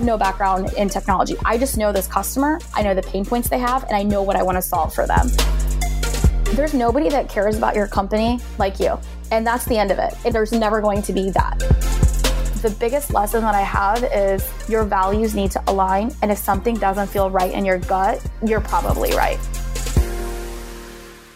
have no background in technology. I just know this customer, I know the pain points they have, and I know what I want to solve for them. There's nobody that cares about your company like you, and that's the end of it. There's never going to be that. The biggest lesson that I have is your values need to align, and if something doesn't feel right in your gut, you're probably right.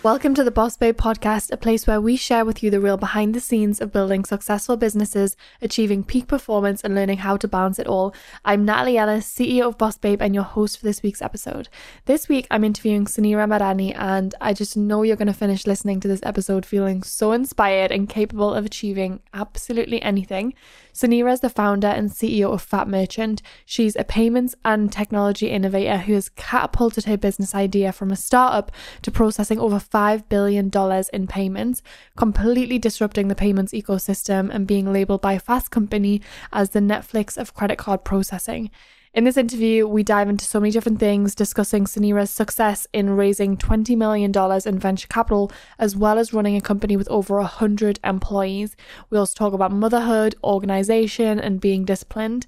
Welcome to the Boss Babe Podcast, a place where we share with you the real behind the scenes of building successful businesses, achieving peak performance, and learning how to balance it all. I'm Natalie Ellis, CEO of Boss Babe, and your host for this week's episode. This week, I'm interviewing Suneera Madhani, and I just know you're going to finish listening to this episode feeling so inspired and capable of achieving absolutely anything. Suneera is the founder and CEO of Fattmerchant. She's a payments and technology innovator who has catapulted her business idea from a startup to processing over $5 billion in payments, completely disrupting the payments ecosystem and being labeled by Fast Company as the Netflix of credit card processing. In this interview, we dive into so many different things, discussing Suneera's success in raising $20 million in venture capital, as well as running a company with over 100 employees. We also talk about motherhood, organization, and being disciplined.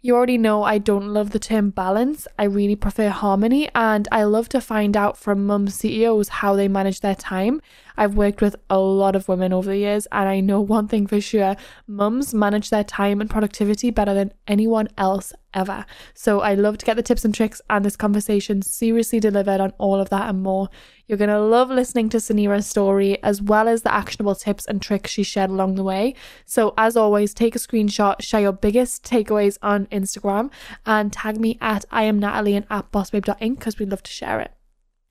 You already know I don't love the term balance. I really prefer harmony, and I love to find out from mum CEOs how they manage their time. I've worked with a lot of women over the years, and I know one thing for sure, mums manage their time and productivity better than anyone else ever. So I love to get the tips and tricks, and this conversation seriously delivered on all of that and more. You're going to love listening to Suneera's story, as well as the actionable tips and tricks she shared along the way. So as always, take a screenshot, share your biggest takeaways on Instagram, and tag me at IamNatalie and at BossBabe.inc because we'd love to share it.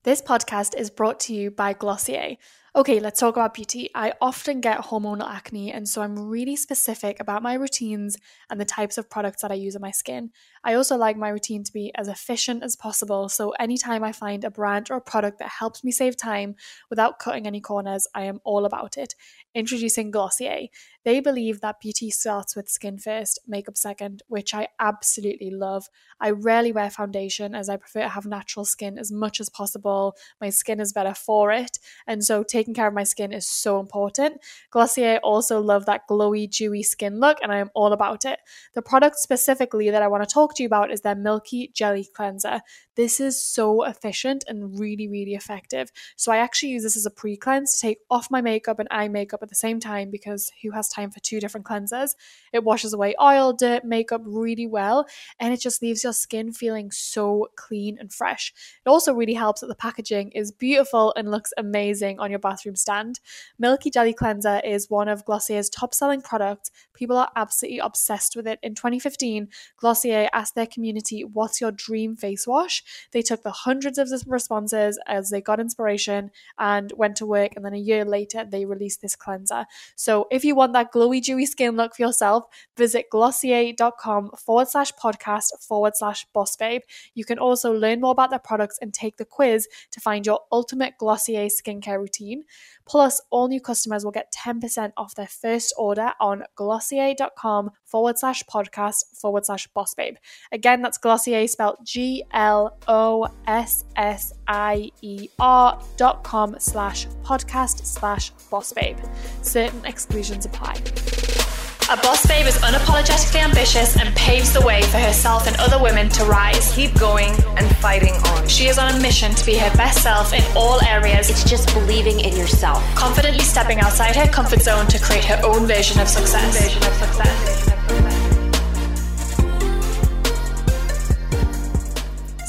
This podcast is brought to you by Glossier. Okay, let's talk about beauty. I often get hormonal acne, and so I'm really specific about my routines and the types of products that I use on my skin. I also like my routine to be as efficient as possible, so anytime I find a brand or a product that helps me save time without cutting any corners, I am all about it. Introducing Glossier. They believe that beauty starts with skin first, makeup second, which I absolutely love. I rarely wear foundation as I prefer to have natural skin as much as possible. My skin is better for it. And so taking care of my skin is so important. Glossier also love that glowy, dewy skin look, and I am all about it. The product specifically that I want to talk to you about is their Milky Jelly Cleanser. This is so efficient and really, really effective. So I actually use this as a pre-cleanse to take off my makeup and eye makeup at the same time, because who has time for two different cleansers? It washes away oil, dirt, makeup really well, and it just leaves your skin feeling so clean and fresh. It also really helps that the packaging is beautiful and looks amazing on your bathroom stand. Milky Jelly Cleanser is one of Glossier's top-selling products. People are absolutely obsessed with it. In 2015, Glossier asked their community, "What's your dream face wash?" They took the hundreds of responses as they got inspiration and went to work, and then a year later, they released this cleanser. So if you want that glowy, dewy skin look for yourself, visit glossier.com/podcast/bossbabe. You can also learn more about their products and take the quiz to find your ultimate Glossier skincare routine. Plus, all new customers will get 10% off their first order on glossier.com/podcast/bossbabe. Again, that's Glossier spelled glossier.com/podcast/bossbabe. Certain exclusions apply. A boss babe is unapologetically ambitious and paves the way for herself and other women to rise. Keep going and fighting on. She is on a mission to be her best self in all areas. It's just believing in yourself. Confidently stepping outside her comfort zone to create her own version of success.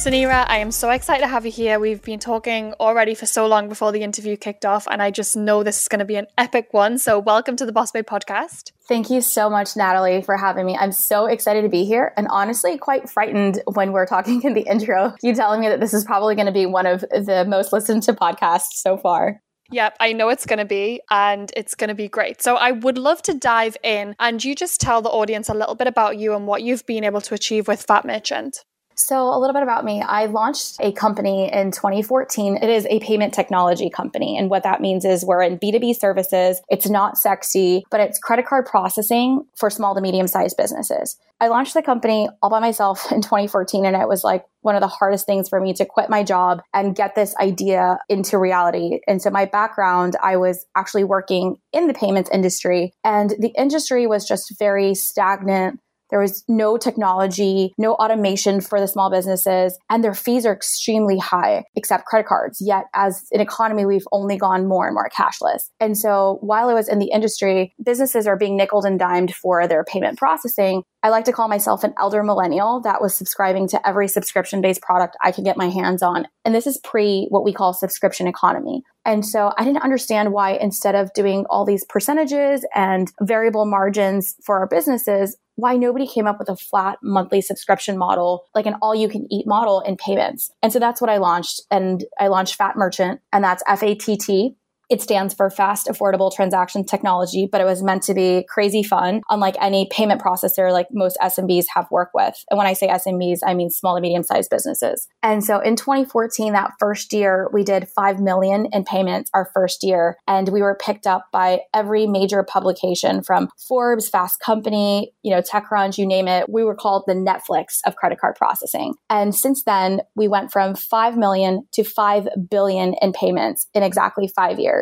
Suneera, I am so excited to have you here. We've been talking already for so long before the interview kicked off, and I just know this is going to be an epic one. So welcome to the Boss Babe Podcast. Thank you so much, Natalie, for having me. I'm so excited to be here, and honestly quite frightened when we're talking in the intro. You telling me that this is probably going to be one of the most listened to podcasts so far. Yep, I know it's going to be, and it's going to be great. So I would love to dive in, and you just tell the audience a little bit about you and what you've been able to achieve with Fattmerchant. So a little bit about me. I launched a company in 2014. It is a payment technology company. And what that means is we're in B2B services. It's not sexy, but it's credit card processing for small to medium-sized businesses. I launched the company all by myself in 2014, and it was like one of the hardest things for me to quit my job and get this idea into reality. And so my background, I was actually working in the payments industry, and the industry was just very stagnant, There was no technology, no automation for the small businesses, and their fees are extremely high, except credit cards. Yet as an economy, we've only gone more and more cashless. And so while I was in the industry, businesses are being nickeled and dimed for their payment processing. I like to call myself an elder millennial that was subscribing to every subscription-based product I could get my hands on. And this is pre what we call subscription economy. And so I didn't understand why instead of doing all these percentages and variable margins for our businesses, why nobody came up with a flat monthly subscription model, like an all-you-can-eat model in payments. And so that's what I launched. And I launched Fattmerchant, and that's FATT. It stands for Fast Affordable Transaction Technology, but it was meant to be crazy fun, unlike any payment processor like most SMBs have worked with. And when I say SMBs, I mean small to medium-sized businesses. And so in 2014, that first year, we did 5 million in payments our first year. And we were picked up by every major publication from Forbes, Fast Company, TechCrunch, you name it. We were called the Netflix of credit card processing. And since then, we went from 5 million to 5 billion in payments in exactly 5 years.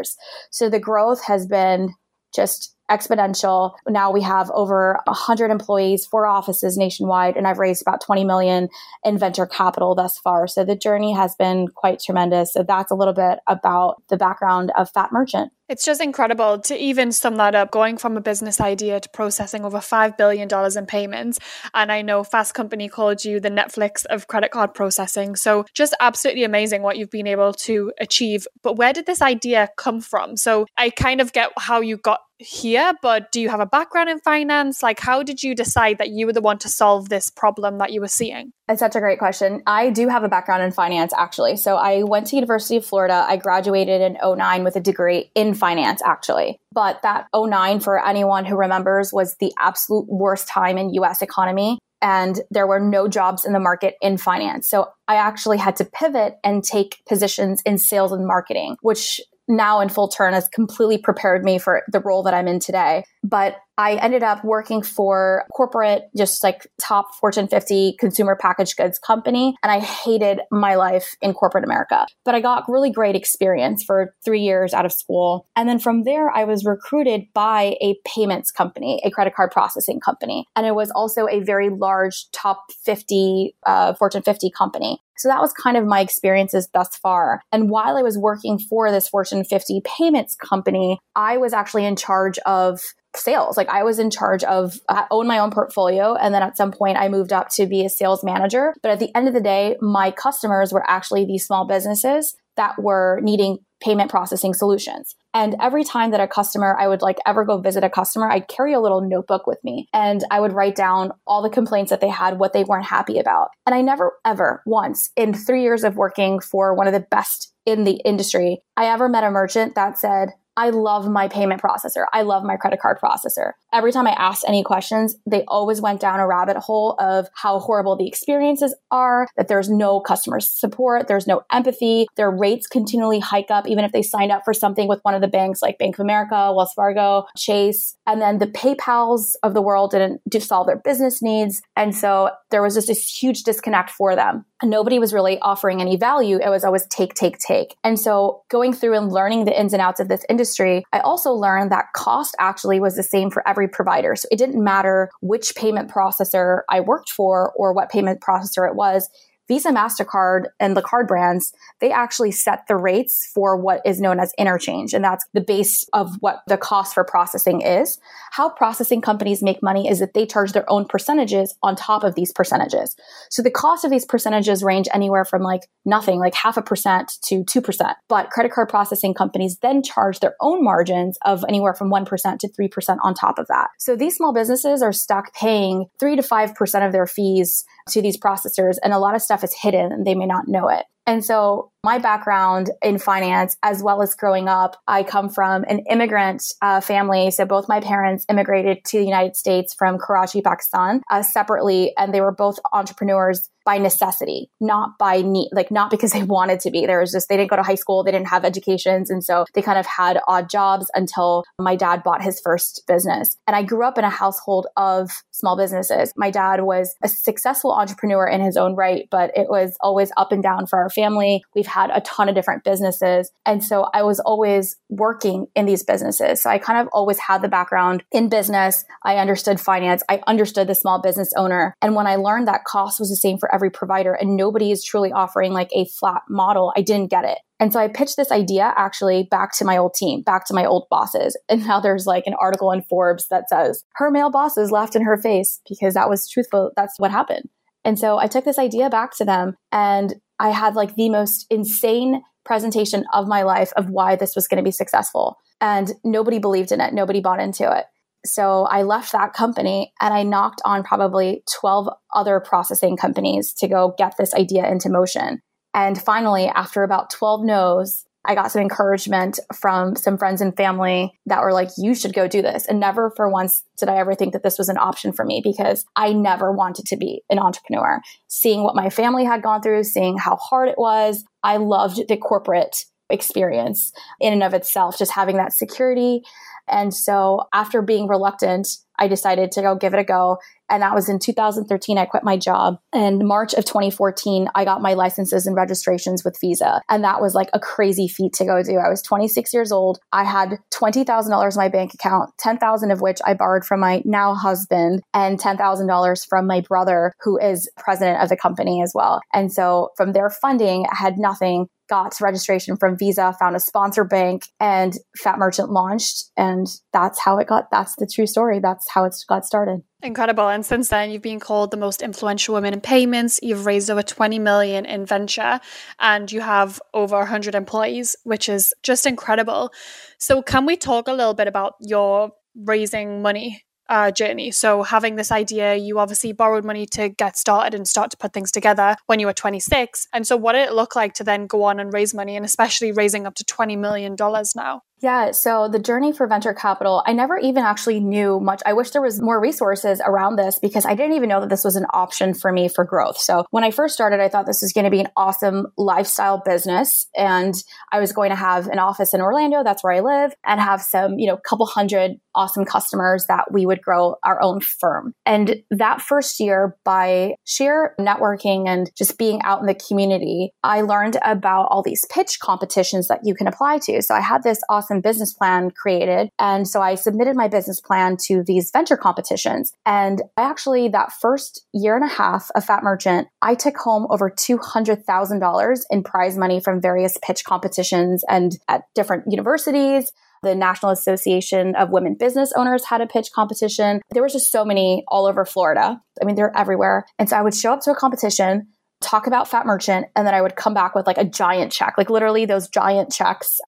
So the growth has been just exponential. Now we have over 100 employees, 4 offices nationwide, and I've raised about 20 million in venture capital thus far. So the journey has been quite tremendous. So that's a little bit about the background of Fattmerchant. It's just incredible to even sum that up, going from a business idea to processing over $5 billion in payments. And I know Fast Company called you the Netflix of credit card processing. So just absolutely amazing what you've been able to achieve. But where did this idea come from? So I kind of get how you got here, but do you have a background in finance? Like, how did you decide that you were the one to solve this problem that you were seeing? That's such a great question. I do have a background in finance, actually. So I went to University of Florida. I graduated in 2009 with a degree in finance, actually. But that 2009, for anyone who remembers, was the absolute worst time in US economy. And there were no jobs in the market in finance. So I actually had to pivot and take positions in sales and marketing, which now in full turn has completely prepared me for the role that I'm in today. But I ended up working for corporate, just like top Fortune 50 consumer packaged goods company. And I hated my life in corporate America. But I got really great experience for 3 years out of school. And then from there, I was recruited by a payments company, a credit card processing company. And it was also a very large top 50 Fortune 50 company. So that was kind of my experiences thus far. And while I was working for this Fortune 50 payments company, I was actually in charge of sales. Like, I was in charge of, I owned my own portfolio. And then at some point I moved up to be a sales manager. But at the end of the day, my customers were actually these small businesses that were needing payment processing solutions. And every time that a customer, I would ever go visit a customer, I'd carry a little notebook with me and I would write down all the complaints that they had, what they weren't happy about. And I never, ever once in 3 years of working for one of the best in the industry, I ever met a merchant that said, I love my payment processor. I love my credit card processor. Every time I asked any questions, they always went down a rabbit hole of how horrible the experiences are, that there's no customer support, there's no empathy, their rates continually hike up, even if they signed up for something with one of the banks like Bank of America, Wells Fargo, Chase. And then the PayPals of the world didn't solve their business needs. And so there was just this huge disconnect for them. And nobody was really offering any value. It was always take, take, take. And so going through and learning the ins and outs of this industry, I also learned that cost actually was the same for every provider. So it didn't matter which payment processor I worked for or what payment processor it was. Visa, MasterCard, and the card brands, they actually set the rates for what is known as interchange. And that's the base of what the cost for processing is. How processing companies make money is that they charge their own percentages on top of these percentages. So the cost of these percentages range anywhere from nothing, 0.5% to 2%. But credit card processing companies then charge their own margins of anywhere from 1% to 3% on top of that. So these small businesses are stuck paying 3 to 5% of their fees to these processors. And a lot of stuff is hidden and they may not know it. And so my background in finance, as well as growing up, I come from an immigrant family. So both my parents immigrated to the United States from Karachi, Pakistan, separately, and they were both entrepreneurs. by necessity, not by need, like not because they wanted to be. There was just, they didn't go to high school. They didn't have educations. And so they kind of had odd jobs until my dad bought his first business. And I grew up in a household of small businesses. My dad was a successful entrepreneur in his own right, but it was always up and down for our family. We've had a ton of different businesses. And so I was always working in these businesses. So I kind of always had the background in business. I understood finance. I understood the small business owner. And when I learned that cost was the same for every provider and nobody is truly offering like a flat model, I didn't get it. And so I pitched this idea actually back to my old team, back to my old bosses. And now there's like an article in Forbes that says her male bosses laughed in her face because that was truthful. That's what happened. And so I took this idea back to them and I had like the most insane presentation of my life of why this was going to be successful. And nobody believed in it. Nobody bought into it. So I left that company and I knocked on probably 12 other processing companies to go get this idea into motion. And finally, after about 12 no's, I got some encouragement from some friends and family that were like, you should go do this. And never for once did I ever think that this was an option for me because I never wanted to be an entrepreneur. Seeing what my family had gone through, seeing how hard it was, I loved the corporate experience in and of itself, just having that security. And so after being reluctant, I decided to go give it a go. And that was in 2013, I quit my job. And March of 2014, I got my licenses and registrations with Visa. And that was like a crazy feat to go do. I was 26 years old. I had $20,000 in my bank account, $10,000 of which I borrowed from my now husband and $10,000 from my brother, who is president of the company as well. And so from their funding, I had nothing, got registration from Visa, found a sponsor bank, and Fattmerchant launched. And that's how it got, that's the true story. That's how it got started. Incredible. And since then, you've been called the most influential woman in payments. You've raised over 20 million in venture and you have over 100 employees, which is just incredible. So can we talk a little bit about your raising money journey? So having this idea, you obviously borrowed money to get started and start to put things together when you were 26. And so what did it look like to then go on and raise money and especially raising up to $20 million now? Yeah. So the journey for venture capital, I never even actually knew much. I wish there was more resources around this because I didn't even know that this was an option for me for growth. So when I first started, I thought this was going to be an awesome lifestyle business. And I was going to have an office in Orlando. That's where I live and have some, couple hundred awesome customers that we would grow our own firm. And that first year by sheer networking and just being out in the community, I learned about all these pitch competitions that you can apply to. So I had this awesome business plan created. And so I submitted my business plan to these venture competitions. And I actually, that first year and a half of Fattmerchant, I took home over $200,000 in prize money from various pitch competitions and at different universities. The National Association of Women Business Owners had a pitch competition. There was just so many all over Florida. I mean, they're everywhere. And so I would show up to a competition, talk about Fattmerchant, and then I would come back with like a giant check, like literally those giant checks.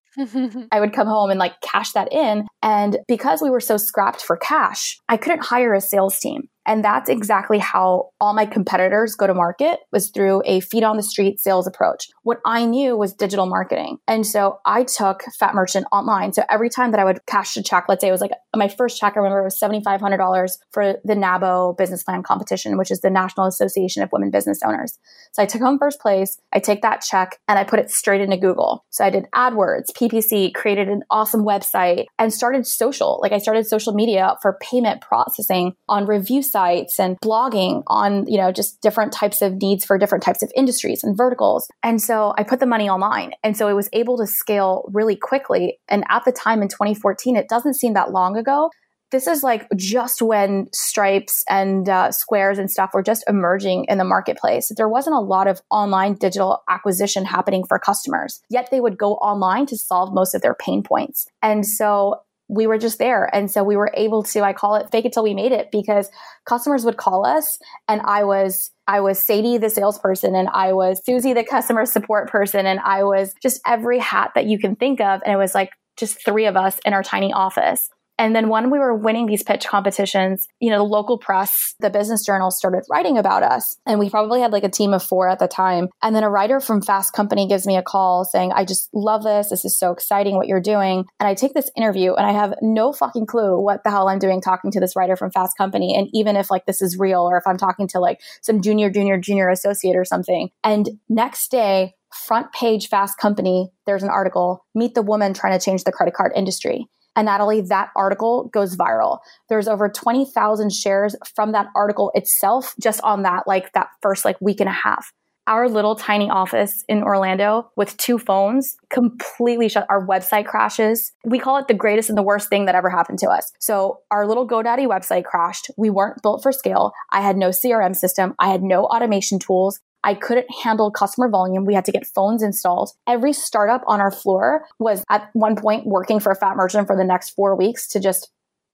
I would come home and like cash that in. And because we were so scrapped for cash, I couldn't hire a sales team. And that's exactly how all my competitors go to market, was through a feet on the street sales approach. What I knew was digital marketing. And so I took Fattmerchant online. So every time that I would cash a check, let's say it was like my first check, I remember it was $7,500 for the NABO business plan competition, which is the National Association of Women Business Owners. So I took home first place. I take that check and I put it straight into Google. So I did AdWords, PPC, created an awesome website and started social. Like I started social media for payment processing on review sites. And blogging on, just different types of needs for different types of industries and verticals. And so I put the money online. And so it was able to scale really quickly. And at the time in 2014, it doesn't seem that long ago. This is like just when Stripes and Squares and stuff were just emerging in the marketplace. There wasn't a lot of online digital acquisition happening for customers, yet they would go online to solve most of their pain points. And so we were just there. And so we were able to, I call it fake it till we made it, because customers would call us and I was Sadie, the salesperson, and I was Susie, the customer support person. And I was just every hat that you can think of. And it was like just three of us in our tiny office. And then when we were winning these pitch competitions, you know, the local press, the business journal started writing about us. And we probably had like a team of 4 at the time. And then a writer from Fast Company gives me a call saying, I just love this. This is so exciting what you're doing. And I take this interview and I have no fucking clue what the hell I'm doing talking to this writer from Fast Company. And even if like this is real, or if I'm talking to like some junior associate or something. And next day, front page Fast Company, there's an article, Meet the Woman Trying to Change the Credit Card Industry. And Natalie, that article goes viral. There's over 20,000 shares from that article itself, just on that, like that first like week and a half. Our little tiny office in Orlando with 2 phones completely shut. Our website crashes. We call it the greatest and the worst thing that ever happened to us. So our little GoDaddy website crashed. We weren't built for scale. I had no CRM system. I had no automation tools. I couldn't handle customer volume. We had to get phones installed. Every startup on our floor was at one point working for a Fattmerchant for the next 4 weeks to just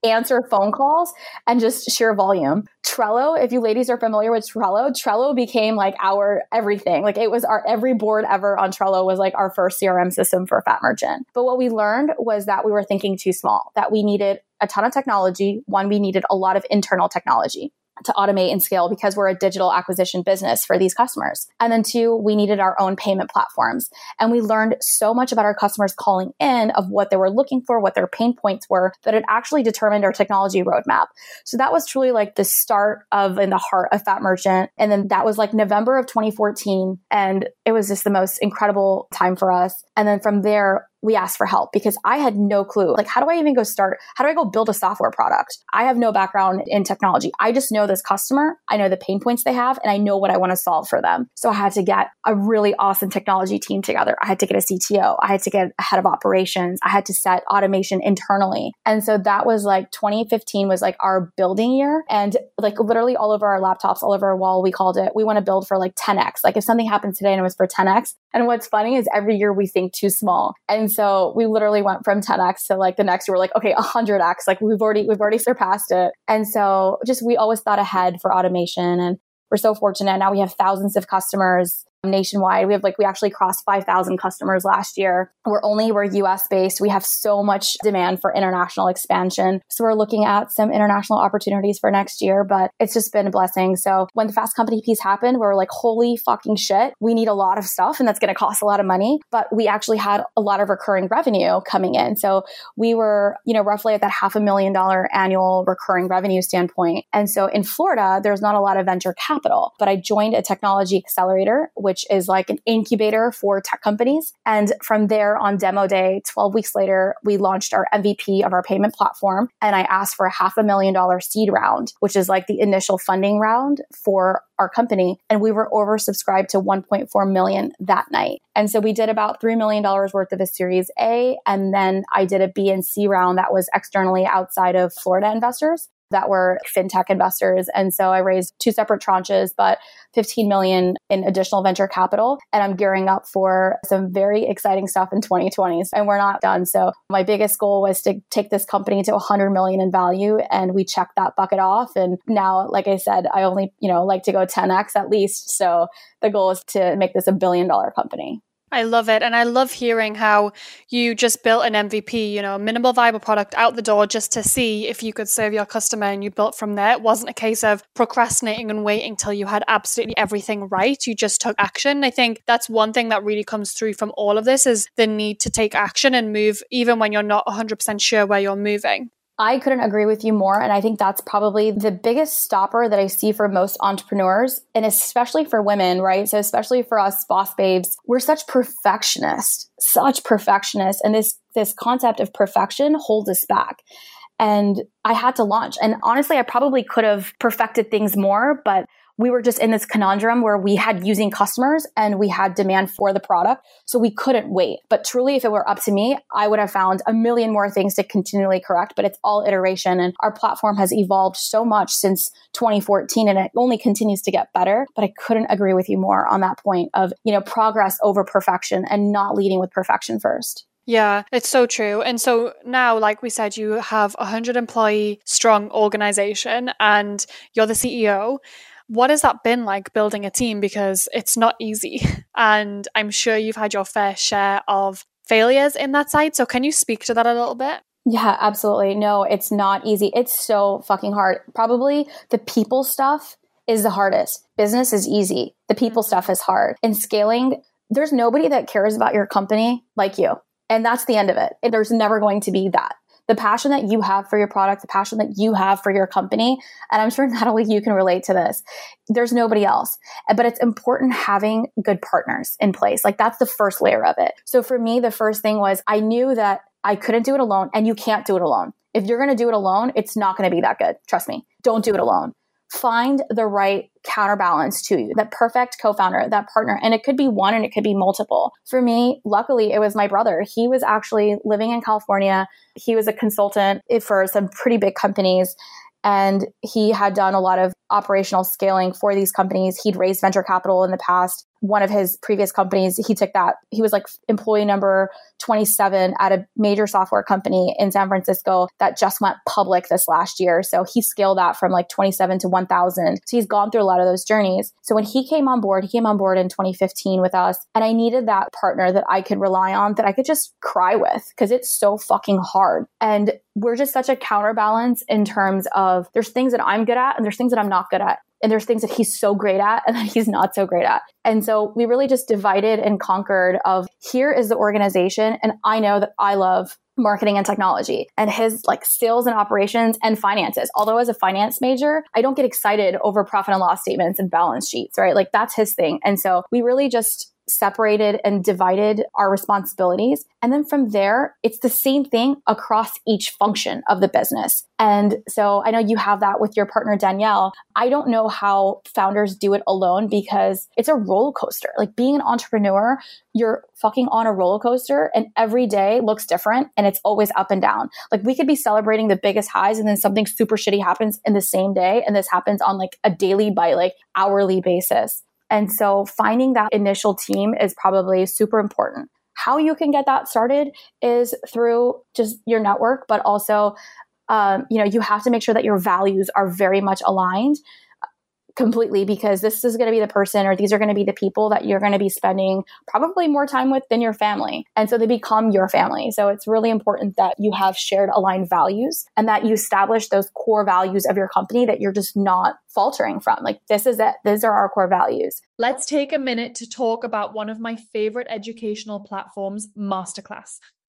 answer phone calls and just sheer volume. Trello, if you ladies are familiar with Trello, Trello became like our everything. Like it was our every board ever on Trello was like our first CRM system for Fattmerchant. But what we learned was that we were thinking too small, that we needed a ton of technology. One, we needed a lot of internal technology to automate and scale because we're a digital acquisition business for these customers. And then 2, we needed our own payment platforms. And we learned so much about our customers calling in of what they were looking for, what their pain points were, that it actually determined our technology roadmap. So that was truly like the start of and the heart of Fattmerchant. And then that was like November of 2014. And it was just the most incredible time for us. And then from there, we asked for help because I had no clue. Like, how do I even go start? How do I go build a software product? I have no background in technology. I just know this customer. I know the pain points they have, and I know what I want to solve for them. So I had to get a really awesome technology team together. I had to get a CTO. I had to get a head of operations. I had to set automation internally. And so that was like 2015 was like our building year. And like literally all over our laptops, all over our wall, we called it, we want to build for like 10X. Like if something happened today and it was for 10X. And what's funny is every year we think too small. And so we literally went from 10X to like the next year, we're like, okay, 100X, like we've already surpassed it. And so just, we always thought ahead for automation, and we're so fortunate. Now we have thousands of customers nationwide. We have like, we actually crossed 5,000 customers last year. We're US based. We have so much demand for international expansion. So we're looking at some international opportunities for next year, but it's just been a blessing. So when the Fast Company piece happened, we were like, holy fucking shit, we need a lot of stuff and that's going to cost a lot of money. But we actually had a lot of recurring revenue coming in. So we were, you know, roughly at that $500,000 annual recurring revenue standpoint. And so in Florida, there's not a lot of venture capital, but I joined a technology accelerator, which is like an incubator for tech companies. And from there on demo day, 12 weeks later, we launched our MVP of our payment platform. And I asked for a $500,000 seed round, which is like the initial funding round for our company. And we were oversubscribed to 1.4 million that night. And so we did about $3 million worth of a Series A. And then I did a B and C round that was externally outside of Florida investors that were fintech investors. And so I raised 2 separate tranches, but 15 million in additional venture capital. And I'm gearing up for some very exciting stuff in 2020. And we're not done. So my biggest goal was to take this company to 100 million in value. And we checked that bucket off. And now, like I said, I only, you know, like to go 10X at least. So the goal is to make this a $1 billion company. I love it. And I love hearing how you just built an MVP, you know, minimal viable product out the door just to see if you could serve your customer, and you built from there. It wasn't a case of procrastinating and waiting till you had absolutely everything right. You just took action. I think that's one thing that really comes through from all of this is the need to take action and move even when you're not 100% sure where you're moving. I couldn't agree with you more. And I think that's probably the biggest stopper that I see for most entrepreneurs, and especially for women, right? So especially for us boss babes, we're such perfectionists. And this concept of perfection holds us back. And I had to launch. And honestly, I probably could have perfected things more, but we were just in this conundrum where we had using customers and we had demand for the product. So we couldn't wait. But truly, if it were up to me, I would have found a million more things to continually correct, but it's all iteration. And our platform has evolved so much since 2014 and it only continues to get better. But I couldn't agree with you more on that point of, you know, progress over perfection and not leading with perfection first. Yeah, it's so true. And so now, like we said, you have 100 employee strong organization and you're the CEO. What has that been like building a team? Because it's not easy. And I'm sure you've had your fair share of failures in that side. So can you speak to that a little bit? Yeah, absolutely. No, it's not easy. It's so fucking hard. Probably the people stuff is the hardest. Business is easy. The people stuff is hard. And scaling, there's nobody that cares about your company like you. And that's the end of it. And there's never going to be that. The passion that you have for your product, the passion that you have for your company, and I'm sure, Natalie, you can relate to this. There's nobody else. But it's important having good partners in place. Like, that's the first layer of it. So for me, the first thing was I knew that I couldn't do it alone, and you can't do it alone. If you're going to do it alone, it's not going to be that good. Trust me. Don't do it alone. Find the right counterbalance to you, that perfect co-founder, that partner. And it could be one and it could be multiple. For me, luckily, it was my brother. He was actually living in California. He was a consultant for some pretty big companies. And he had done a lot of operational scaling for these companies. He'd raised venture capital in the past. One of his previous companies, he took that. He was like employee number 27 at a major software company in San Francisco that just went public this last year. So he scaled that from like 27 to 1,000. So he's gone through a lot of those journeys. So when he came on board in 2015 with us. And I needed that partner that I could rely on, that I could just cry with, because it's so fucking hard. And we're just such a counterbalance in terms of there's things that I'm good at and there's things that I'm not good at. And there's things that he's so great at and that he's not so great at. And so we really just divided and conquered of here is the organization. And I know that I love marketing and technology, and his like sales and operations and finances. Although as a finance major, I don't get excited over profit and loss statements and balance sheets, right? Like that's his thing. And so we really just separated and divided our responsibilities. And then from there, it's the same thing across each function of the business. And so I know you have that with your partner, Danielle. I don't know how founders do it alone, because it's a roller coaster. Like being an entrepreneur, you're fucking on a roller coaster and every day looks different and it's always up and down. Like we could be celebrating the biggest highs and then something super shitty happens in the same day. And this happens on like a daily by like hourly basis. And so finding that initial team is probably super important. How you can get that started is through just your network, but also, you have to make sure that your values are very much aligned completely, because this is going to be the person or these are going to be the people that you're going to be spending probably more time with than your family. And so they become your family. So it's really important that you have shared aligned values and that you establish those core values of your company that you're just not faltering from. Like, this is it. These are our core values. Let's take a minute to talk about one of my favorite educational platforms, Masterclass.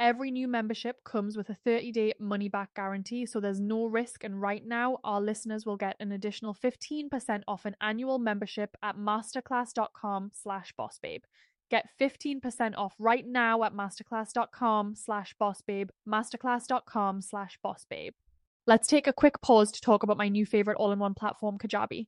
every new membership comes with a 30-day money-back guarantee, so there's no risk. And right now, our listeners will get an additional 15% off an annual membership at masterclass.com/bossbabe. Get 15% off right now at masterclass.com/bossbabe, masterclass.com/bossbabe. Let's take a quick pause to talk about my new favorite all-in-one platform, Kajabi.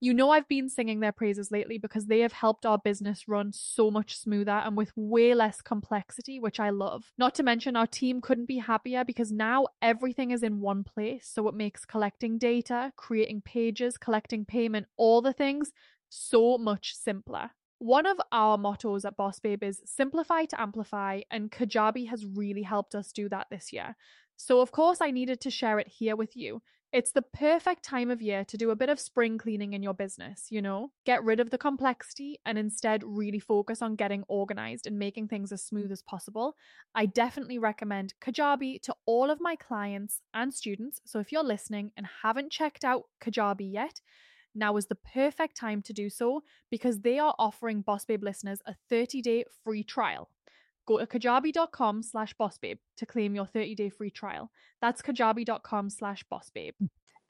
You know, I've been singing their praises lately because they have helped our business run so much smoother and with way less complexity, which I love. Not to mention, our team couldn't be happier because now everything is in one place. So it makes collecting data, creating pages, collecting payment, all the things so much simpler. One of our mottos at Boss Babe is simplify to amplify, and Kajabi has really helped us do that this year. So of course I needed to share it here with you. It's the perfect time of year to do a bit of spring cleaning in your business, you know? Get rid of the complexity and instead really focus on getting organized and making things as smooth as possible. I definitely recommend Kajabi to all of my clients and students. So if you're listening and haven't checked out Kajabi yet, now is the perfect time to do so, because they are offering Boss Babe listeners a 30-day free trial. Go to kajabi.com/bossbabe to claim your 30-day free trial. That's kajabi.com/bossbabe.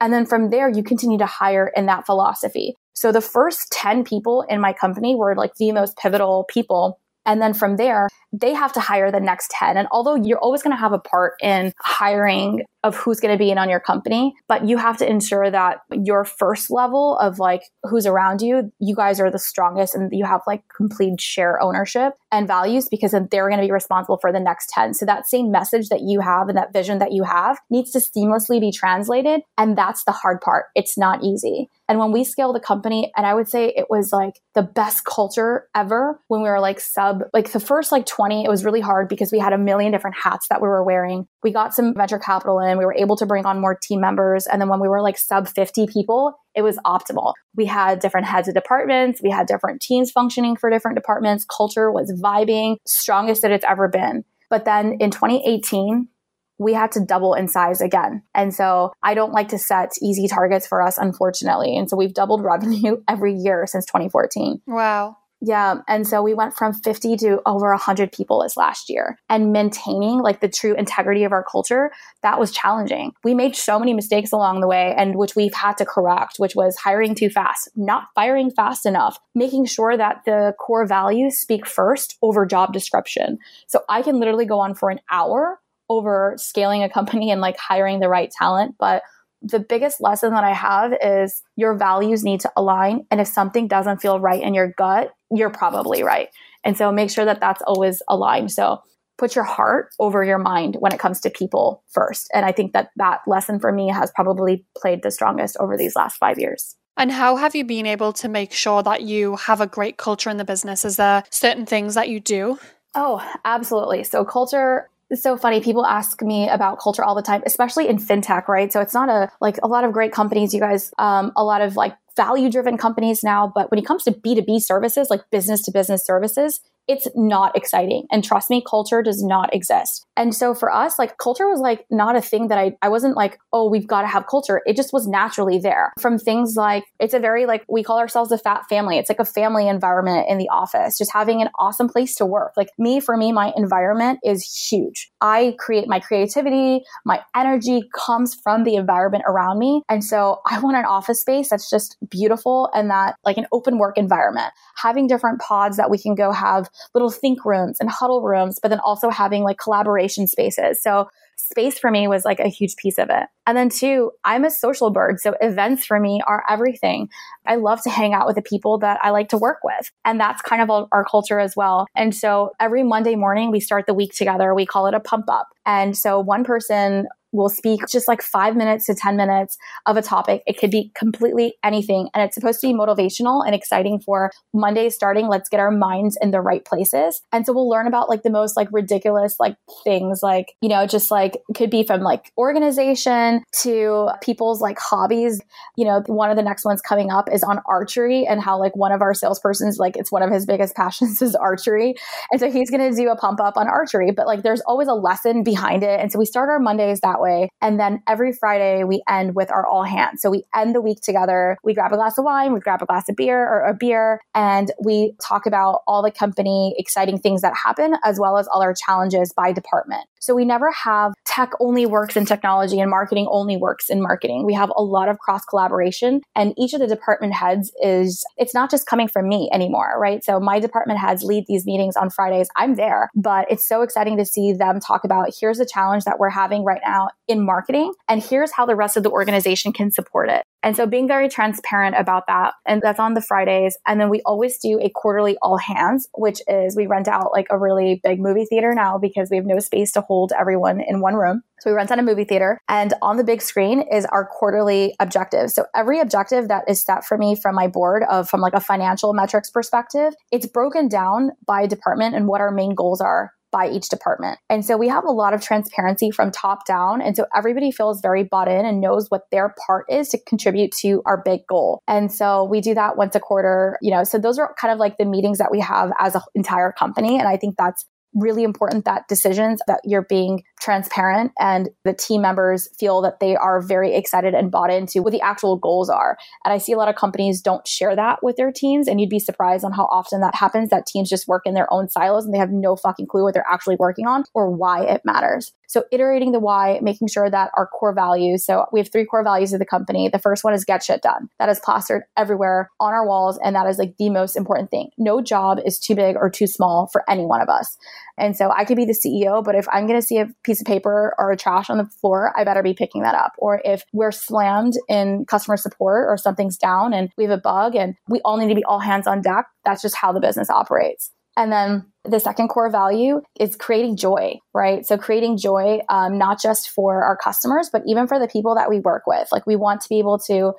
And then from there, you continue to hire in that philosophy. So the first 10 people in my company were like the most pivotal people. And then from there, they have to hire the next 10. And although you're always going to have a part in hiring of who's going to be in on your company, but you have to ensure that your first level of like who's around you, you guys are the strongest and you have like complete share ownership and values, because then they're going to be responsible for the next 10. So that same message that you have and that vision that you have needs to seamlessly be translated. And that's the hard part. It's not easy. And when we scaled the company, and I would say it was like the best culture ever when we were like the first like 20, it was really hard because we had a million different hats that we were wearing. We got some venture capital in, we were able to bring on more team members. And then when we were like sub 50 people, it was optimal. We had different heads of departments. We had different teams functioning for different departments. Culture was vibing, strongest that it's ever been. But then in 2018, we had to double in size again. And so I don't like to set easy targets for us, unfortunately. And so we've doubled revenue every year since 2014. Wow. Yeah. And so we went from 50 to over 100 people this last year, and maintaining like the true integrity of our culture. That was challenging. We made so many mistakes along the way, and which we've had to correct, which was hiring too fast, not firing fast enough, making sure that the core values speak first over job description. So I can literally go on for an hour over scaling a company and like hiring the right talent. But the biggest lesson that I have is your values need to align. And if something doesn't feel right in your gut, you're probably right. And so make sure that that's always aligned. So put your heart over your mind when it comes to people first. And I think that that lesson for me has probably played the strongest over these last 5 years. And how have you been able to make sure that you have a great culture in the business? Is there certain things that you do? Oh, absolutely. So culture... It's so funny. People ask me about culture all the time, especially in fintech, right? So it's not a lot of great companies, you guys, a lot of like value-driven companies now. But when it comes to B2B services, like business-to-business services, it's not exciting. And trust me, culture does not exist. And so for us, like culture was like not a thing that I wasn't like, oh, we've got to have culture. It just was naturally there from things like, it's a very like, we call ourselves a fat family. It's like a family environment in the office, just having an awesome place to work. Like for me, my environment is huge. I create my creativity, my energy comes from the environment around me. And so I want an office space that's just beautiful and that like an open work environment, having different pods that we can go have little think rooms and huddle rooms, but then also having like collaboration spaces. So space for me was like a huge piece of it. And then two, I'm a social bird. So events for me are everything. I love to hang out with the people that I like to work with. And that's kind of our culture as well. And so every Monday morning, we start the week together. We call it a pump up. And so one person will speak just like 5 minutes to 10 minutes of a topic. It could be completely anything. And it's supposed to be motivational and exciting for Monday starting. Let's get our minds in the right places. And so we'll learn about like the most like ridiculous like things like, you know, just like could be from like organization to people's like hobbies. You know, one of the next ones coming up is on archery and how like one of our salespersons, like it's one of his biggest passions is archery. And so he's going to do a pump up on archery, but like there's always a lesson behind it. And so we start our Mondays that way. And then every Friday we end with our all hands. So we end the week together. We grab a glass of wine, we grab a glass of beer or a beer, and we talk about all the company exciting things that happen, as well as all our challenges by department. So we never have tech only works in technology and marketing only works in marketing. We have a lot of cross collaboration, and each of the department heads it's not just coming from me anymore, right? So my department heads lead these meetings on Fridays. I'm there, but it's so exciting to see them talk about here's the challenge that we're having right now in marketing, and here's how the rest of the organization can support it. And so being very transparent about that, and that's on the Fridays. And then we always do a quarterly all hands, which is we rent out like a really big movie theater now because we have no space to hold everyone in one room. So we rent out a movie theater, and on the big screen is our quarterly objective. So every objective that is set for me from my board from like a financial metrics perspective, it's broken down by department and what our main goals are by each department. And so we have a lot of transparency from top down. And so everybody feels very bought in and knows what their part is to contribute to our big goal. And so we do that once a quarter, you know, so those are kind of like the meetings that we have as an entire company. And I think that's really important that decisions that you're being transparent and the team members feel that they are very excited and bought into what the actual goals are. And I see a lot of companies don't share that with their teams. And you'd be surprised on how often that happens, that teams just work in their own silos and they have no fucking clue what they're actually working on or why it matters. So iterating the why, making sure that our core values. So we have 3 core values of the company. The first one is get shit done. That is plastered everywhere on our walls. And that is like the most important thing. No job is too big or too small for any one of us. And so I could be the CEO, but if I'm going to see a piece of paper or a trash on the floor, I better be picking that up. Or if we're slammed in customer support or something's down and we have a bug and we all need to be all hands on deck, that's just how the business operates. And then the second core value is creating joy, right? So creating joy, not just for our customers, but even for the people that we work with. Like we want to be able to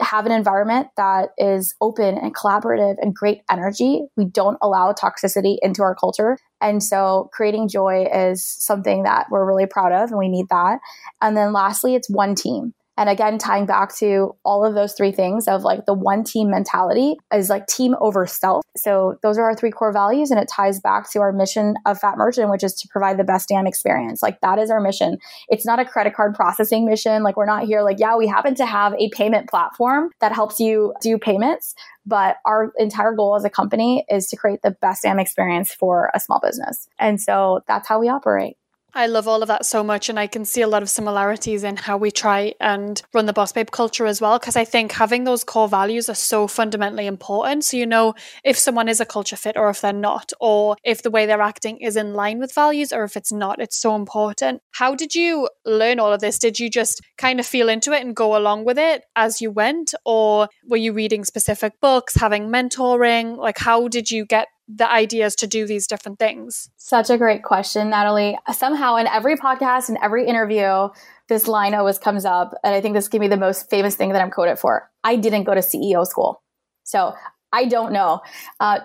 have an environment that is open and collaborative and great energy. We don't allow toxicity into our culture. And so creating joy is something that we're really proud of and we need that. And then lastly, it's one team. And again, tying back to all of those 3 things of like the one team mentality is like team over self. So those are our 3 core values. And it ties back to our mission of Fattmerchant, which is to provide the best damn experience. Like that is our mission. It's not a credit card processing mission. Like we're not here like, yeah, we happen to have a payment platform that helps you do payments. But our entire goal as a company is to create the best damn experience for a small business. And so that's how we operate. I love all of that so much. And I can see a lot of similarities in how we try and run the Boss Babe culture as well. Because I think having those core values are so fundamentally important. So, you know, if someone is a culture fit or if they're not, or if the way they're acting is in line with values, or if it's not, it's so important. How did you learn all of this? Did you just kind of feel into it and go along with it as you went? Or were you reading specific books, having mentoring? Like, how did you get the ideas to do these different things? Such a great question, Natalie. Somehow in every podcast and in every interview, this line always comes up. And I think this can be the most famous thing that I'm quoted for. I didn't go to CEO school. So I don't know.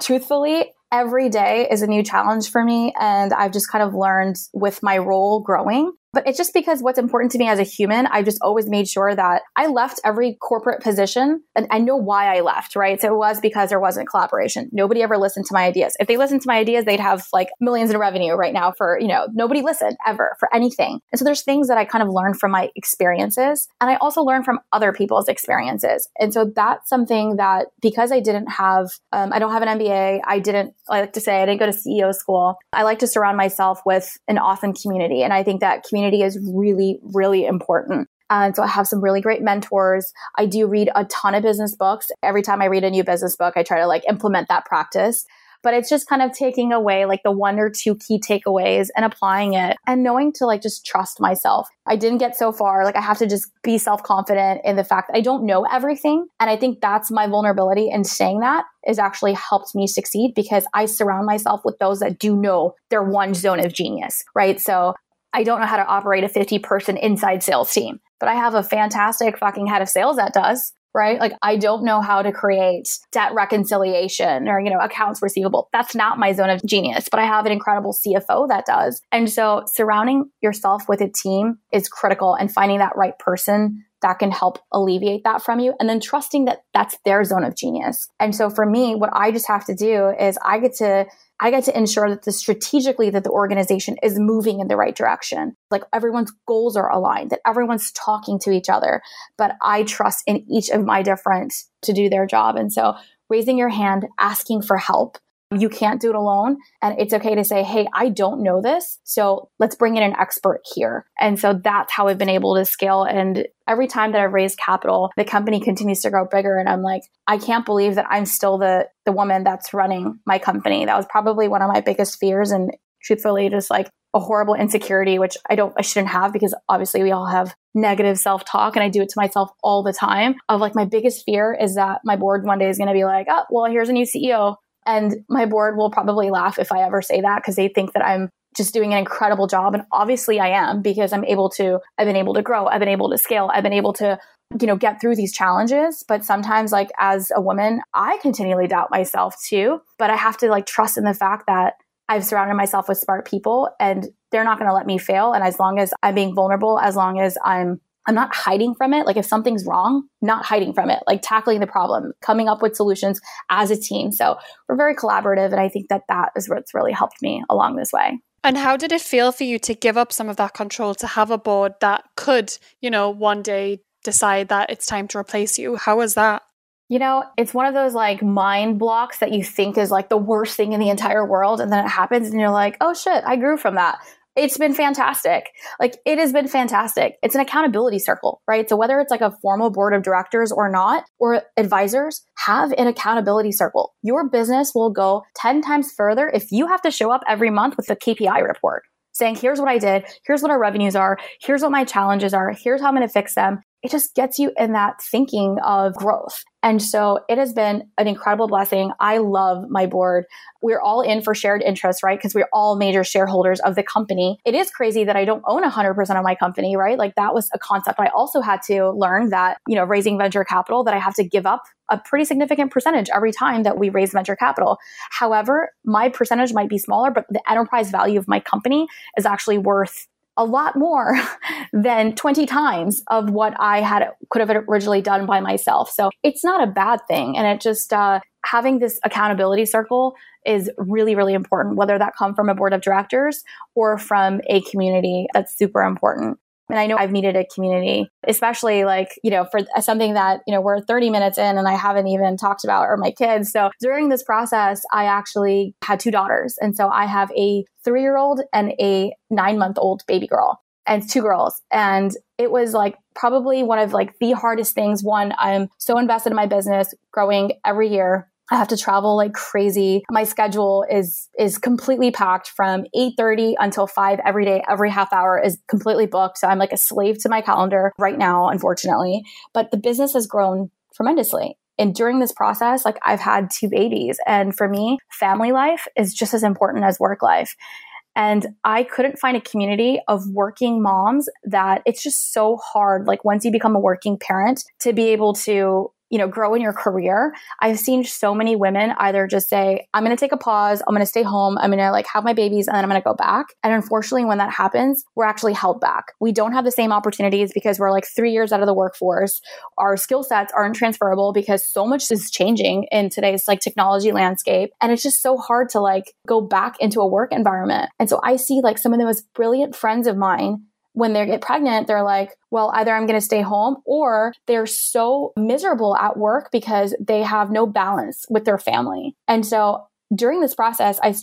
Truthfully, every day is a new challenge for me. And I've just kind of learned with my role growing. But it's just because what's important to me as a human, I've just always made sure that I left every corporate position and I know why I left, right? So it was because there wasn't collaboration. Nobody ever listened to my ideas. If they listened to my ideas, they'd have like millions in revenue right now for, you know, nobody listened ever for anything. And so there's things that I kind of learned from my experiences. And I also learned from other people's experiences. And so that's something that because I didn't have, I don't have an MBA. I didn't go to CEO school. I like to surround myself with an awesome community. And I think that community is really, really important. And so I have some really great mentors. I do read a ton of business books. Every time I read a new business book, I try to like implement that practice. But it's just kind of taking away like the 1 or 2 key takeaways and applying it and knowing to like just trust myself. I didn't get so far. Like I have to just be self-confident in the fact that I don't know everything. And I think that's my vulnerability in saying that has actually helped me succeed because I surround myself with those that do know their one zone of genius, right? So I don't know how to operate a 50-person inside sales team, but I have a fantastic fucking head of sales that does, right? Like I don't know how to create debt reconciliation or, you know, accounts receivable. That's not my zone of genius, but I have an incredible CFO that does. And so surrounding yourself with a team is critical and finding that right person that can help alleviate that from you. And then trusting that that's their zone of genius. And so for me, what I just have to do is I get to ensure that strategically that the organization is moving in the right direction. Like everyone's goals are aligned, that everyone's talking to each other, but I trust in each of my different to do their job. And so raising your hand, asking for help, you can't do it alone. And it's okay to say, hey, I don't know this. So let's bring in an expert here. And so that's how I've been able to scale. And every time that I've raised capital, the company continues to grow bigger. And I'm like, I can't believe that I'm still the woman that's running my company. That was probably one of my biggest fears. And truthfully, just like a horrible insecurity, which I shouldn't have because obviously we all have negative self-talk and I do it to myself all the time of like, my biggest fear is that my board one day is going to be like, oh, well, here's a new CEO. And my board will probably laugh if I ever say that because they think that I'm just doing an incredible job. And obviously I am because I've been able to grow. I've been able to scale. I've been able to, you know, get through these challenges. But sometimes like as a woman, I continually doubt myself too. But I have to like trust in the fact that I've surrounded myself with smart people and they're not going to let me fail. And as long as I'm being vulnerable, as long as I'm not hiding from it. Like if something's wrong, not hiding from it, like tackling the problem, coming up with solutions as a team. So we're very collaborative. And I think that is what's really helped me along this way. And how did it feel for you to give up some of that control, to have a board that could, you know, one day decide that it's time to replace you? How was that? You know, it's one of those like mind blocks that you think is like the worst thing in the entire world. And then it happens and you're like, oh shit, I grew from that. It's been fantastic. Like it has been fantastic. It's an accountability circle, right? So whether it's like a formal board of directors or not, or advisors, have an accountability circle. Your business will go 10 times further if you have to show up every month with a KPI report saying, here's what I did. Here's what our revenues are. Here's what my challenges are. Here's how I'm going to fix them. It just gets you in that thinking of growth. And so it has been an incredible blessing. I love my board. We're all in for shared interests, right? Because we're all major shareholders of the company. It is crazy that I don't own 100% of my company, right? Like that was a concept I also had to learn that, you know, raising venture capital, that I have to give up a pretty significant percentage every time that we raise venture capital. However, my percentage might be smaller, but the enterprise value of my company is actually worth a lot more than 20 times of what I could have originally done by myself. So it's not a bad thing. And it just, having this accountability circle is really, really important, whether that come from a board of directors or from a community. That's super important. And I know I've needed a community, especially like, you know, for something that, you know, we're 30 minutes in and I haven't even talked about are my kids. So during this process, I actually had two daughters. And so I have a 3-year-old and a 9-month-old baby girl and two girls. And it was like probably one of like the hardest things. One, I'm so invested in my business growing every year. I have to travel like crazy. My schedule is completely packed from 8:30 until 5 every day. Every half hour is completely booked. So I'm like a slave to my calendar right now, unfortunately. But the business has grown tremendously. And during this process, like I've had two babies. And for me, family life is just as important as work life. And I couldn't find a community of working moms that it's just so hard. Like once you become a working parent to be able to, you know, grow in your career. I've seen so many women either just say, I'm going to take a pause. I'm going to stay home. I'm going to like have my babies and then I'm going to go back. And unfortunately, when that happens, we're actually held back. We don't have the same opportunities because we're like 3 years out of the workforce. Our skill sets aren't transferable because so much is changing in today's like technology landscape. And it's just so hard to like go back into a work environment. And so I see like some of the most brilliant friends of mine when they get pregnant, they're like, well, either I'm going to stay home or they're so miserable at work because they have no balance with their family. And so during this process, I've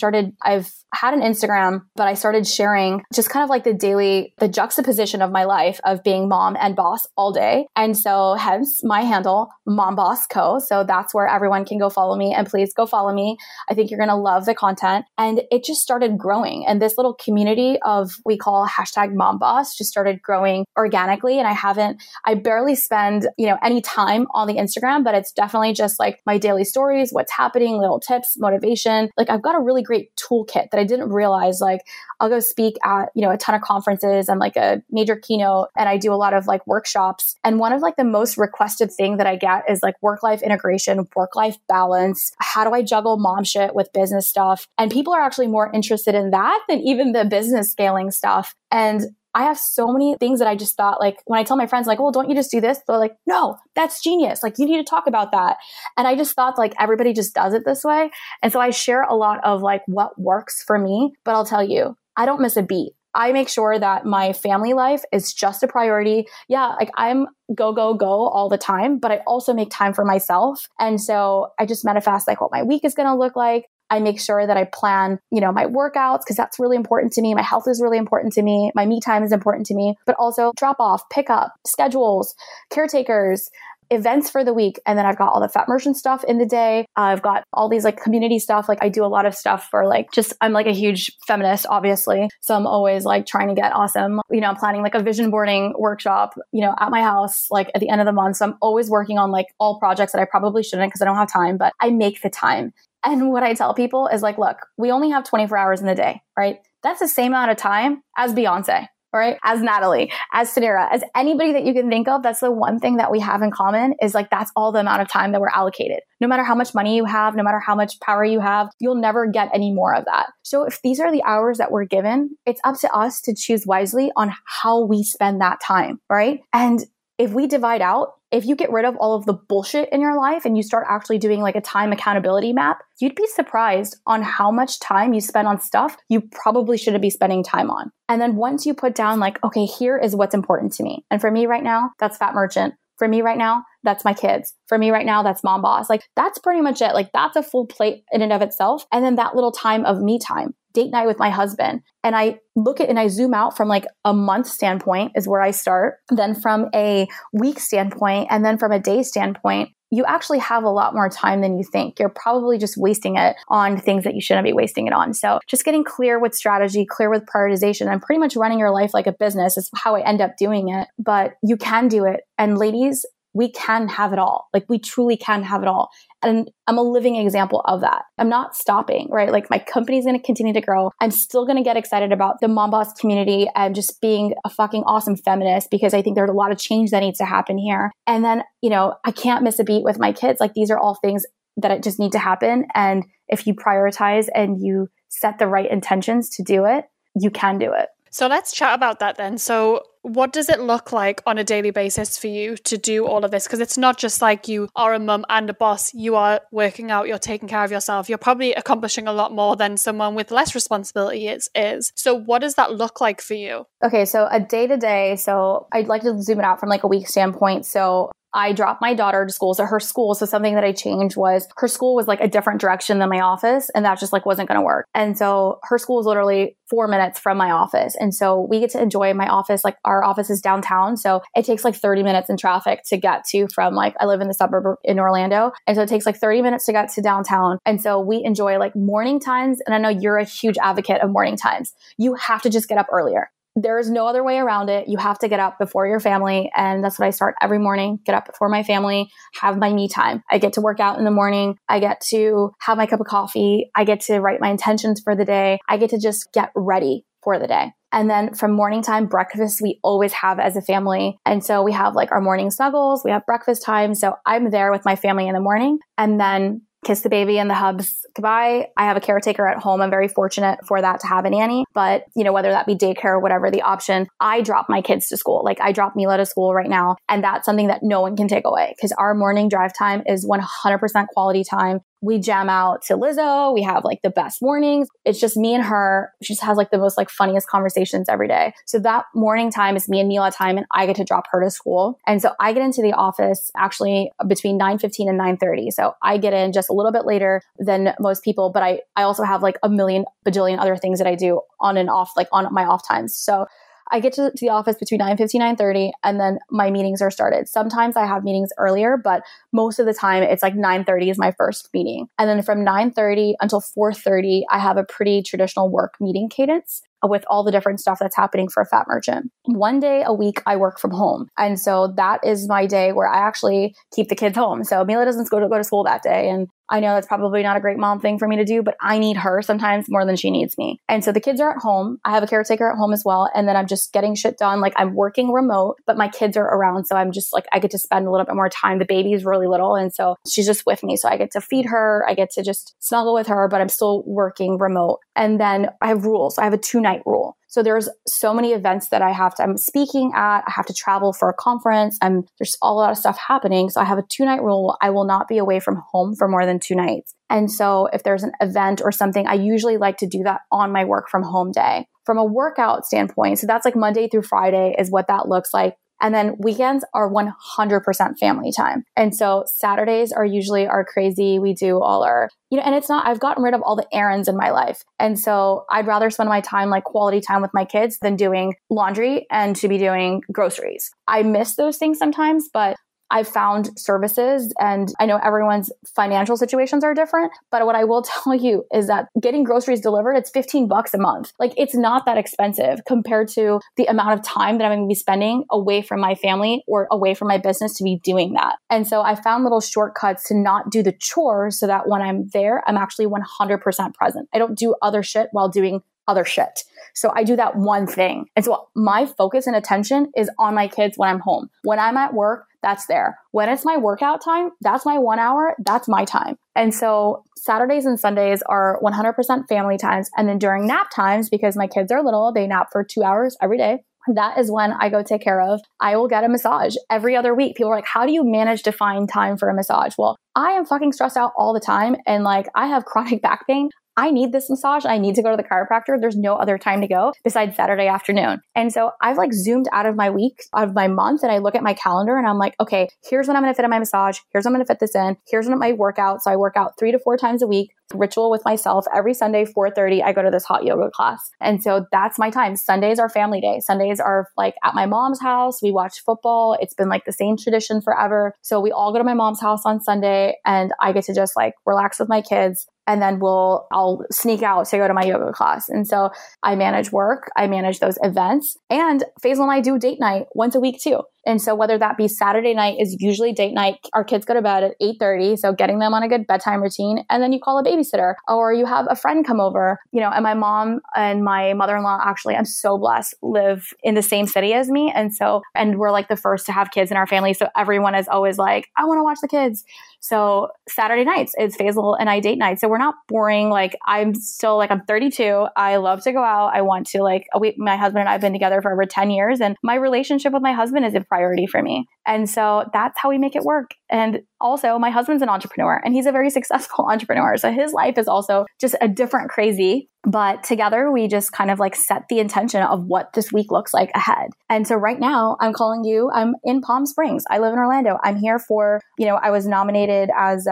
had an Instagram, but I started sharing just kind of like the juxtaposition of my life of being mom and boss all day. And so hence my handle, Mom Boss Co. So that's where everyone can go follow me and please go follow me. I think you're going to love the content. And it just started growing. And this little community of we call #MomBoss just started growing organically. And I barely spend, you know, any time on the Instagram, but it's definitely just like my daily stories, what's happening, little tips, motivation. Like I've got a really great toolkit that I didn't realize. Like I'll go speak at, you know, a ton of conferences and like a major keynote, and I do a lot of like workshops. And one of like the most requested thing that I get is like work-life integration, work-life balance. How do I juggle mom shit with business stuff? And people are actually more interested in that than even the business scaling stuff. And I have so many things that I just thought, like when I tell my friends like, well, don't you just do this? They're like, no, that's genius. Like you need to talk about that. And I just thought like everybody just does it this way. And so I share a lot of like what works for me, but I'll tell you, I don't miss a beat. I make sure that my family life is just a priority. Yeah, like I'm go, go, go all the time, but I also make time for myself. And so I just manifest like what my week is going to look like. I make sure that I plan, you know, my workouts because that's really important to me. My health is really important to me. My me time is important to me, but also drop off, pick up, schedules, caretakers, events for the week. And then I've got all the Fattmerchant stuff in the day. I've got all these like community stuff. Like I do a lot of stuff for like, just, I'm like a huge feminist, obviously. So I'm always like trying to get awesome. You know, I'm planning like a vision boarding workshop, you know, at my house, like at the end of the month. So I'm always working on like all projects that I probably shouldn't because I don't have time, but I make the time. And what I tell people is like, look, we only have 24 hours in the day, right? That's the same amount of time as Beyonce, right? As Natalie, as Suneera, as anybody that you can think of. That's the one thing that we have in common is like, that's all the amount of time that we're allocated. No matter how much money you have, no matter how much power you have, you'll never get any more of that. So if these are the hours that we're given, it's up to us to choose wisely on how we spend that time, right? And if we divide out if you get rid of all of the bullshit in your life and you start actually doing like a time accountability map, you'd be surprised on how much time you spend on stuff you probably shouldn't be spending time on. And then once you put down like, okay, here is what's important to me. And for me right now, that's Fattmerchant. For me right now, that's my kids. For me right now, that's Mom Boss. Like that's pretty much it. Like that's a full plate in and of itself. And then that little time of me time, date night with my husband. And I look at and I zoom out from like a month standpoint is where I start. Then from a week standpoint, and then from a day standpoint, you actually have a lot more time than you think. You're probably just wasting it on things that you shouldn't be wasting it on. So just getting clear with strategy, clear with prioritization, and pretty much running your life like a business is how I end up doing it. But you can do it. And ladies, we can have it all. Like we truly can have it all. And I'm a living example of that. I'm not stopping, right? Like my company's going to continue to grow. I'm still going to get excited about the Mom Boss community and just being a fucking awesome feminist because I think there's a lot of change that needs to happen here. And then, you know, I can't miss a beat with my kids. Like these are all things that just need to happen. And if you prioritize and you set the right intentions to do it, you can do it. So let's chat about that then. So what does it look like on a daily basis for you to do all of this? Because it's not just like you are a mum and a boss. You are working out, you're taking care of yourself. You're probably accomplishing a lot more than someone with less responsibility is. So what does that look like for you? Okay, so a day-to-day, so I'd like to zoom it out from like a week standpoint. So I dropped my daughter to school. So her school, so something that I changed was her school was like a different direction than my office. And that just like wasn't going to work. And so her school is literally 4 minutes from my office. And so we get to enjoy my office. Like our office is downtown. So it takes like 30 minutes in traffic to get to from like, I live in the suburb in Orlando. And so it takes like 30 minutes to get to downtown. And so we enjoy like morning times. And I know you're a huge advocate of morning times. You have to just get up earlier. There is no other way around it. You have to get up before your family. And that's what I start every morning, get up before my family, have my me time. I get to work out in the morning. I get to have my cup of coffee. I get to write my intentions for the day. I get to just get ready for the day. And then from morning time, breakfast, we always have as a family. And so we have like our morning snuggles, we have breakfast time. So I'm there with my family in the morning. And then kiss the baby and the hubs goodbye. I have a caretaker at home. I'm very fortunate for that to have a nanny, but you know, whether that be daycare or whatever the option, I drop my kids to school. Like I drop Mila to school right now. And that's something that no one can take away because our morning drive time is 100% quality time. We jam out to Lizzo. We have like the best mornings. It's just me and her. She just has like the most like funniest conversations every day. So that morning time is me and Mila time and I get to drop her to school. And so I get into the office actually between 9:15 and 9:30. So I get in just a little bit later than most people, but I also have like a million bajillion other things that I do on and off, like on my off times. So I get to the office between 9:15, 9:30, and then my meetings are started. Sometimes I have meetings earlier, but most of the time it's like 9:30 is my first meeting. And then from 9:30 until 4:30, I have a pretty traditional work meeting cadence with all the different stuff that's happening for a Fattmerchant. One day a week, I work from home. And so that is my day where I actually keep the kids home. So Mila doesn't go to school that day. And I know that's probably not a great mom thing for me to do, but I need her sometimes more than she needs me. And so the kids are at home. I have a caretaker at home as well. And then I'm just getting shit done. Like I'm working remote, but my kids are around. So I'm just like, I get to spend a little bit more time. The baby's really little. And so she's just with me. So I get to feed her. I get to just snuggle with her, but I'm still working remote. And then I have rules. I have a 2-night rule. So there's so many events that I'm speaking at, I have to travel for a conference, and there's a lot of stuff happening. So I have a 2-night rule. I will not be away from home for more than 2 nights. And so if there's an event or something, I usually like to do that on my work from home day. From a workout standpoint, so that's like Monday through Friday is what that looks like. And then weekends are 100% family time. And so Saturdays are usually our crazy. We do all our, you know, and it's not, I've gotten rid of all the errands in my life. And so I'd rather spend my time like quality time with my kids than doing laundry and to be doing groceries. I miss those things sometimes, but I've found services, and I know everyone's financial situations are different, but what I will tell you is that getting groceries delivered, it's $15 a month. Like it's not that expensive compared to the amount of time that I'm going to be spending away from my family or away from my business to be doing that. And so I found little shortcuts to not do the chores so that when I'm there, I'm actually 100% present. I don't do other shit while doing other shit. So I do that one thing. And so my focus and attention is on my kids when I'm home. When I'm at work, that's there. When it's my workout time, that's my 1 hour, that's my time. And so Saturdays and Sundays are 100% family times. And then during nap times, because my kids are little, they nap for 2 hours every day. that is when I go take care of. I will get a massage every other week. People are like, how do you manage to find time for a massage? Well, I am fucking stressed out all the time. And like, I have chronic back pain. I need this massage. I need to go to the chiropractor. There's no other time to go besides Saturday afternoon. And so I've like zoomed out of my week, out of my month, and I look at my calendar and I'm like, okay, here's when I'm going to fit in my massage. Here's when I'm going to fit this in. Here's when my workout. So I work out 3 to 4 times a week, ritual with myself. Every Sunday, 4:30, I go to this hot yoga class. And so that's my time. Sundays are family day. Sundays are like at my mom's house. We watch football. It's been like the same tradition forever. So we all go to my mom's house on Sunday and I get to just like relax with my kids. And then I'll sneak out to go to my yoga class. And so I manage work, I manage those events, and Faisal and I do date night once a week too. And so whether that be Saturday night is usually date night, our kids go to bed at 8:30. So getting them on a good bedtime routine. And then you call a babysitter or you have a friend come over, you know, and my mom and my mother-in-law, actually, I'm so blessed, live in the same city as me. And we're like the first to have kids in our family. So everyone is always like, I want to watch the kids. So Saturday nights is Faisal and I date night. So we're not boring. Like I'm still like, I'm 32. I love to go out. I want to like, my husband and I have been together for over 10 years and my relationship with my husband is priority for me. And so that's how we make it work. And also my husband's an entrepreneur and he's a very successful entrepreneur. So his life is also just a different crazy, but together we just kind of like set the intention of what this week looks like ahead. And so right now I'm calling you, I'm in Palm Springs. I live in Orlando. I'm here for, you know, I was nominated as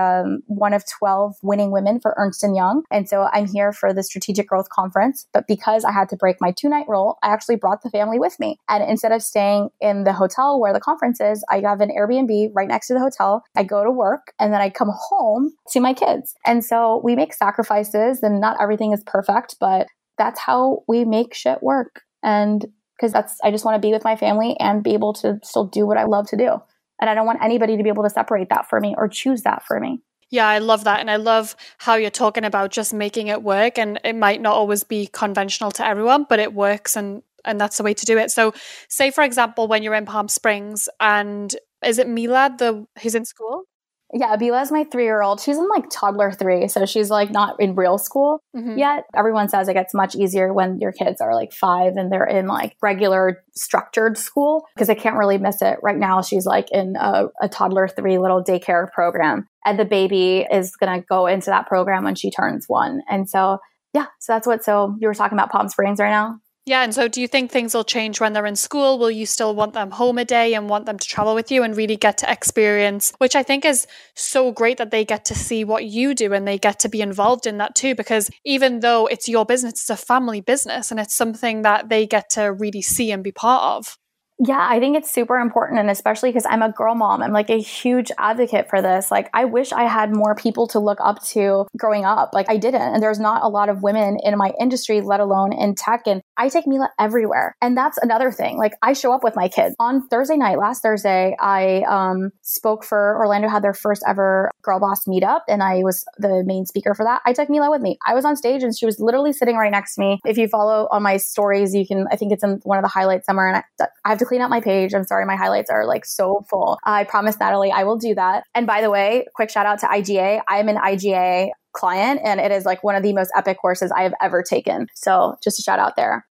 one of 12 winning women for Ernst & Young. And so I'm here for the Strategic Growth Conference, but because I had to break my 2-night rule, I actually brought the family with me. And instead of staying in the hotel where the conference is, I have an Airbnb right next to the hotel. I go to work and then I come home to my kids. And so we make sacrifices and not everything is perfect, but that's how we make shit work. And because I just want to be with my family and be able to still do what I love to do. And I don't want anybody to be able to separate that for me or choose that for me. Yeah, I love that. And I love how you're talking about just making it work. And it might not always be conventional to everyone, but it works and that's the way to do it. So say, for example, when you're in Palm Springs and is it Milad, who's in school? Yeah, Bila's my 3-year-old. She's in like toddler 3. So she's like not in real school yet. Everyone says it gets much easier when your kids are like 5 and they're in like regular structured school because I can't really miss it. Right now, she's like in a toddler 3 little daycare program. And the baby is going to go into that program when she turns 1. And so, yeah, so you were talking about Palm Springs right now? Yeah. And so do you think things will change when they're in school? Will you still want them home a day and want them to travel with you and really get to experience, which I think is so great that they get to see what you do and they get to be involved in that too, because even though it's your business, it's a family business and it's something that they get to really see and be part of. Yeah, I think it's super important. And especially because I'm a girl mom, I'm like a huge advocate for this. Like, I wish I had more people to look up to growing up. Like, I didn't. And there's not a lot of women in my industry, let alone in tech. And I take Mila everywhere. And that's another thing. Like, I show up with my kids. On Thursday night, last Thursday, I spoke for Orlando, had their first ever Girl Boss meetup. And I was the main speaker for that. I took Mila with me. I was on stage and she was literally sitting right next to me. If you follow on my stories, you can, I think it's in one of the highlights somewhere. And I have to clean up my page. I'm sorry. My highlights are like so full. I promise, Natalie, I will do that. And by the way, quick shout out to IGA. I'm an IGA client and it is like one of the most epic courses I have ever taken. So just a shout out there.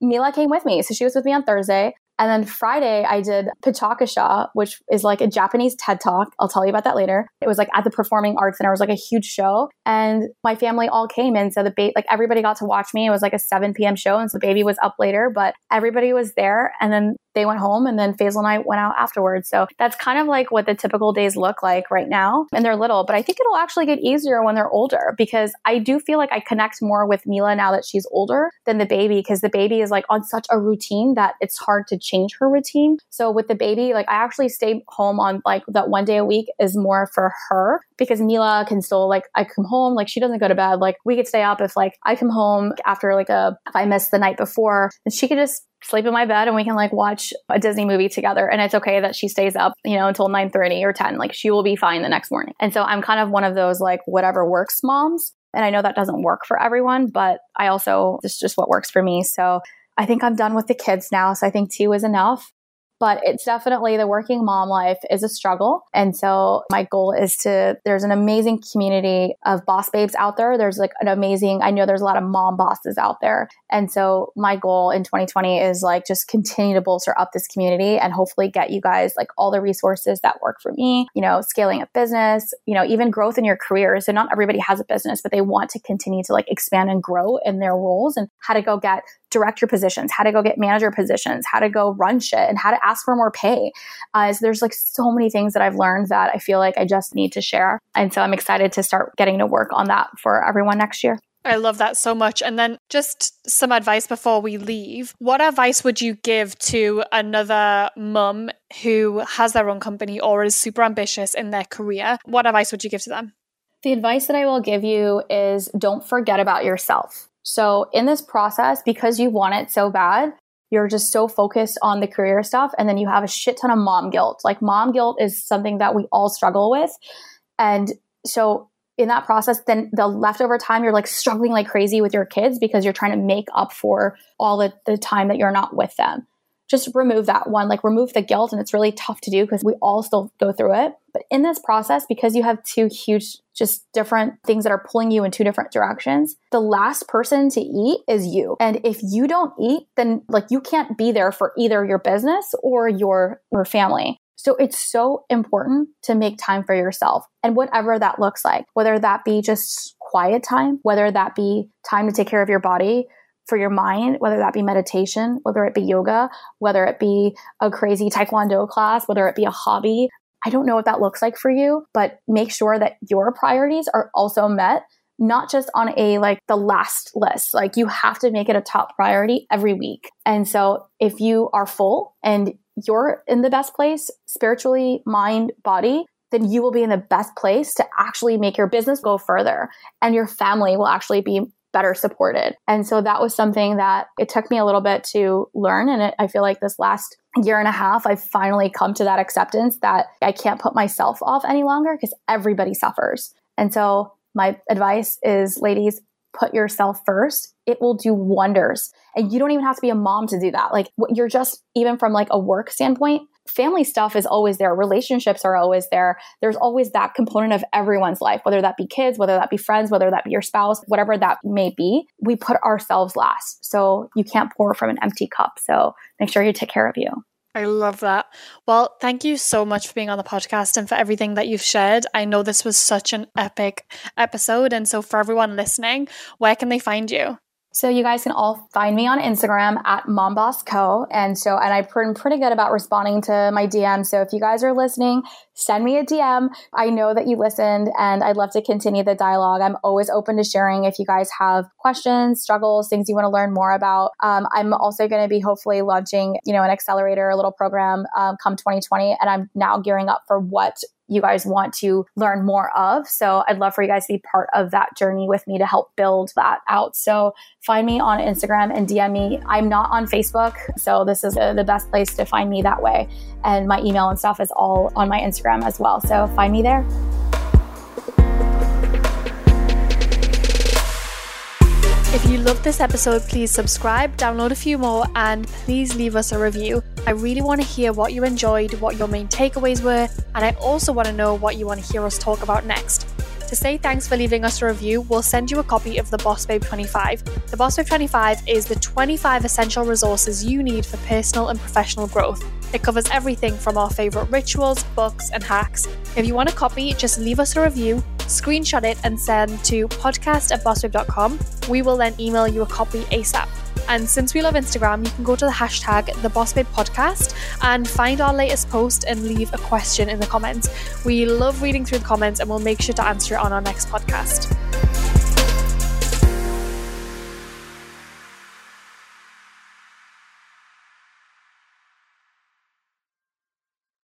Mila came with me. So she was with me on Thursday. And then Friday, I did Pechakucha, which is like a Japanese TED Talk. I'll tell you about that later. It was like at the Performing Arts Center. It was like a huge show. And my family all came in. So like everybody got to watch me. It was like a 7 p.m. show. And so the baby was up later, but everybody was there. And then they went home and then Faisal and I went out afterwards. So that's kind of like what the typical days look like right now. And they're little, but I think it'll actually get easier when they're older because I do feel like I connect more with Mila now that she's older than the baby because the baby is like on such a routine that it's hard to change her routine. So with the baby, like I actually stay home on like that one day a week is more for her because Mila can still like, I come home, like she doesn't go to bed. Like we could stay up if like I come home after like if I missed the night before and she could just sleep in my bed and we can like watch a Disney movie together. And it's okay that she stays up, you know, until 9:30 or 10, like she will be fine the next morning. And so I'm kind of one of those like whatever works moms. And I know that doesn't work for everyone, but I also, it's just what works for me. So I think I'm done with the kids now. So I think 2 is enough. But it's definitely, the working mom life is a struggle. And so my goal is to, there's an amazing community of boss babes out there. There's like an amazing, I know there's a lot of mom bosses out there. And so my goal in 2020 is like just continue to bolster up this community and hopefully get you guys like all the resources that work for me, you know, scaling up business, you know, even growth in your career. So not everybody has a business, but they want to continue to like expand and grow in their roles, and how to go get director positions, how to go get manager positions, how to go run shit, and how to ask for more pay. So there's like so many things that I've learned that I feel like I just need to share. And so I'm excited to start getting to work on that for everyone next year. I love that so much. And then just some advice before we leave. What advice would you give to another mum who has their own company or is super ambitious in their career? What advice would you give to them? The advice that I will give you is don't forget about yourself. So in this process, because you want it so bad, you're just so focused on the career stuff. And then you have a shit ton of mom guilt. Like mom guilt is something that we all struggle with. And so in that process, then the leftover time, you're like struggling like crazy with your kids because you're trying to make up for all the time that you're not with them. Just remove that one, like remove the guilt. And it's really tough to do because we all still go through it. But in this process, because you have two huge, just different things that are pulling you in two different directions, the last person to eat is you. And if you don't eat, then like you can't be there for either your business or your family. So it's so important to make time for yourself, and whatever that looks like, whether that be just quiet time, whether that be time to take care of your body, for your mind, whether that be meditation, whether it be yoga, whether it be a crazy taekwondo class, whether it be a hobby. I don't know what that looks like for you, but make sure that your priorities are also met, not just on a like the last list. Like you have to make it a top priority every week. And so if you are full and you're in the best place, spiritually, mind, body, then you will be in the best place to actually make your business go further, and your family will actually be better supported. And so that was something that it took me a little bit to learn. And I feel like this last year and a half, I've finally come to that acceptance that I can't put myself off any longer because everybody suffers. And so my advice is, ladies, put yourself first. It will do wonders. And you don't even have to be a mom to do that. Like you're just, even from like a work standpoint, family stuff is always there. Relationships are always there. There's always that component of everyone's life, whether that be kids, whether that be friends, whether that be your spouse, whatever that may be, we put ourselves last. So you can't pour from an empty cup. So make sure you take care of you. I love that. Well, thank you so much for being on the podcast and for everything that you've shared. I know this was such an epic episode. And so for everyone listening, where can they find you? So you guys can all find me on Instagram at Mom Boss Co. And I've been pretty good about responding to my DMs. So if you guys are listening, send me a DM. I know that you listened, and I'd love to continue the dialogue. I'm always open to sharing if you guys have questions, struggles, things you want to learn more about. I'm also going to be hopefully launching, you know, an accelerator, a little program come 2020. And I'm now gearing up for what you guys want to learn more of. So I'd love for you guys to be part of that journey with me to help build that out. So find me on Instagram and DM me. I'm not on Facebook, so this is the best place to find me that way. And my email and stuff is all on my Instagram as well. So find me there. If you loved this episode, please subscribe, download a few more, and please leave us a review. I really want to hear what you enjoyed, what your main takeaways were, and I also want to know what you want to hear us talk about next. To say thanks for leaving us a review, we'll send you a copy of the Boss Babe 25. The Boss Babe 25 is the 25 essential resources you need for personal and professional growth. It covers everything from our favorite rituals, books, and hacks. If you want a copy, just leave us a review, screenshot it, and send to podcast@bossbabe.com. We will then email you a copy ASAP. And since we love Instagram, you can go to the hashtag #TheBossBabePodcast and find our latest post and leave a question in the comments. We love reading through the comments, and we'll make sure to answer it on our next podcast.